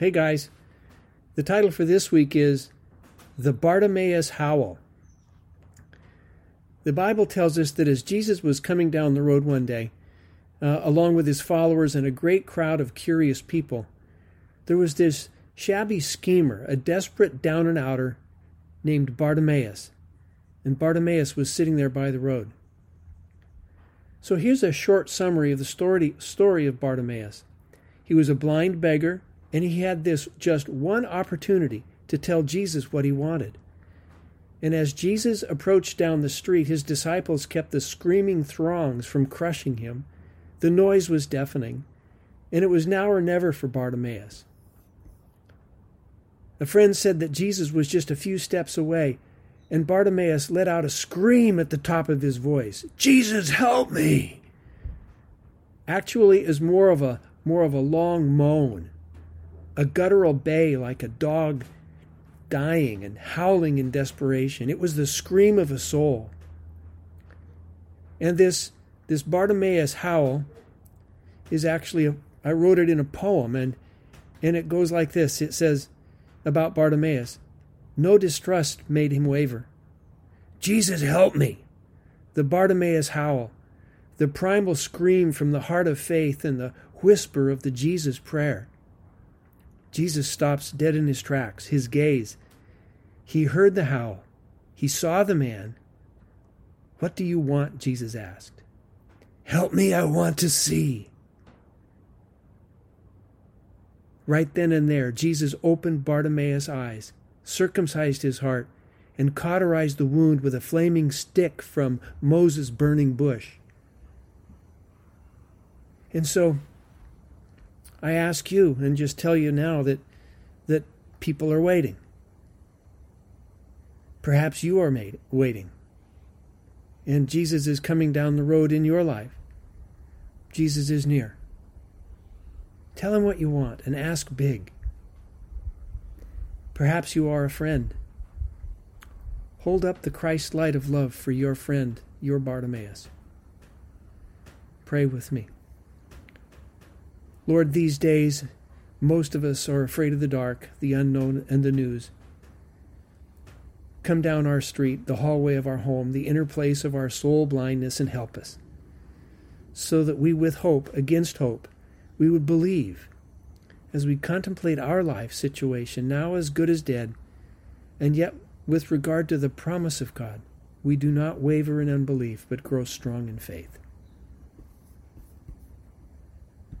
Hey guys, the title for this week is The Bartimaeus Howl. The Bible tells us that as Jesus was coming down the road one day, along with his followers and a great crowd of curious people, there was this shabby schemer, a desperate down-and-outer named Bartimaeus. And Bartimaeus was sitting there by the road. So here's a short summary of the story of Bartimaeus. He was a blind beggar, and he had this just one opportunity to tell Jesus what he wanted. And as Jesus approached down the street, his disciples kept the screaming throngs from crushing him. The noise was deafening, and it was now or never for Bartimaeus. A friend said that Jesus was just a few steps away, and Bartimaeus let out a scream at the top of his voice, "Jesus, help me!" Actually, is more of a long moan, a guttural bay like a dog dying and howling in desperation. It was the scream of a soul. And this Bartimaeus howl is actually, I wrote it in a poem, and it goes like this. It says about Bartimaeus, "No distrust made him waver. Jesus, help me!" The Bartimaeus howl, the primal scream from the heart of faith and the whisper of the Jesus prayer. Jesus stops dead in his tracks, his gaze. He heard the howl. He saw the man. "What do you want?" Jesus asked. "Help me, I want to see." Right then and there, Jesus opened Bartimaeus' eyes, circumcised his heart, and cauterized the wound with a flaming stick from Moses' burning bush. And so, I ask you, and just tell you now that people are waiting. Perhaps you are waiting. And Jesus is coming down the road in your life. Jesus is near. Tell him what you want and ask big. Perhaps you are a friend. Hold up the Christ light of love for your friend, your Bartimaeus. Pray with me. Lord, these days, most of us are afraid of the dark, the unknown, and the news. Come down our street, the hallway of our home, the inner place of our soul blindness, and help us, so that we, with hope, against hope, we would believe as we contemplate our life situation, now as good as dead, and yet with regard to the promise of God, we do not waver in unbelief, but grow strong in faith.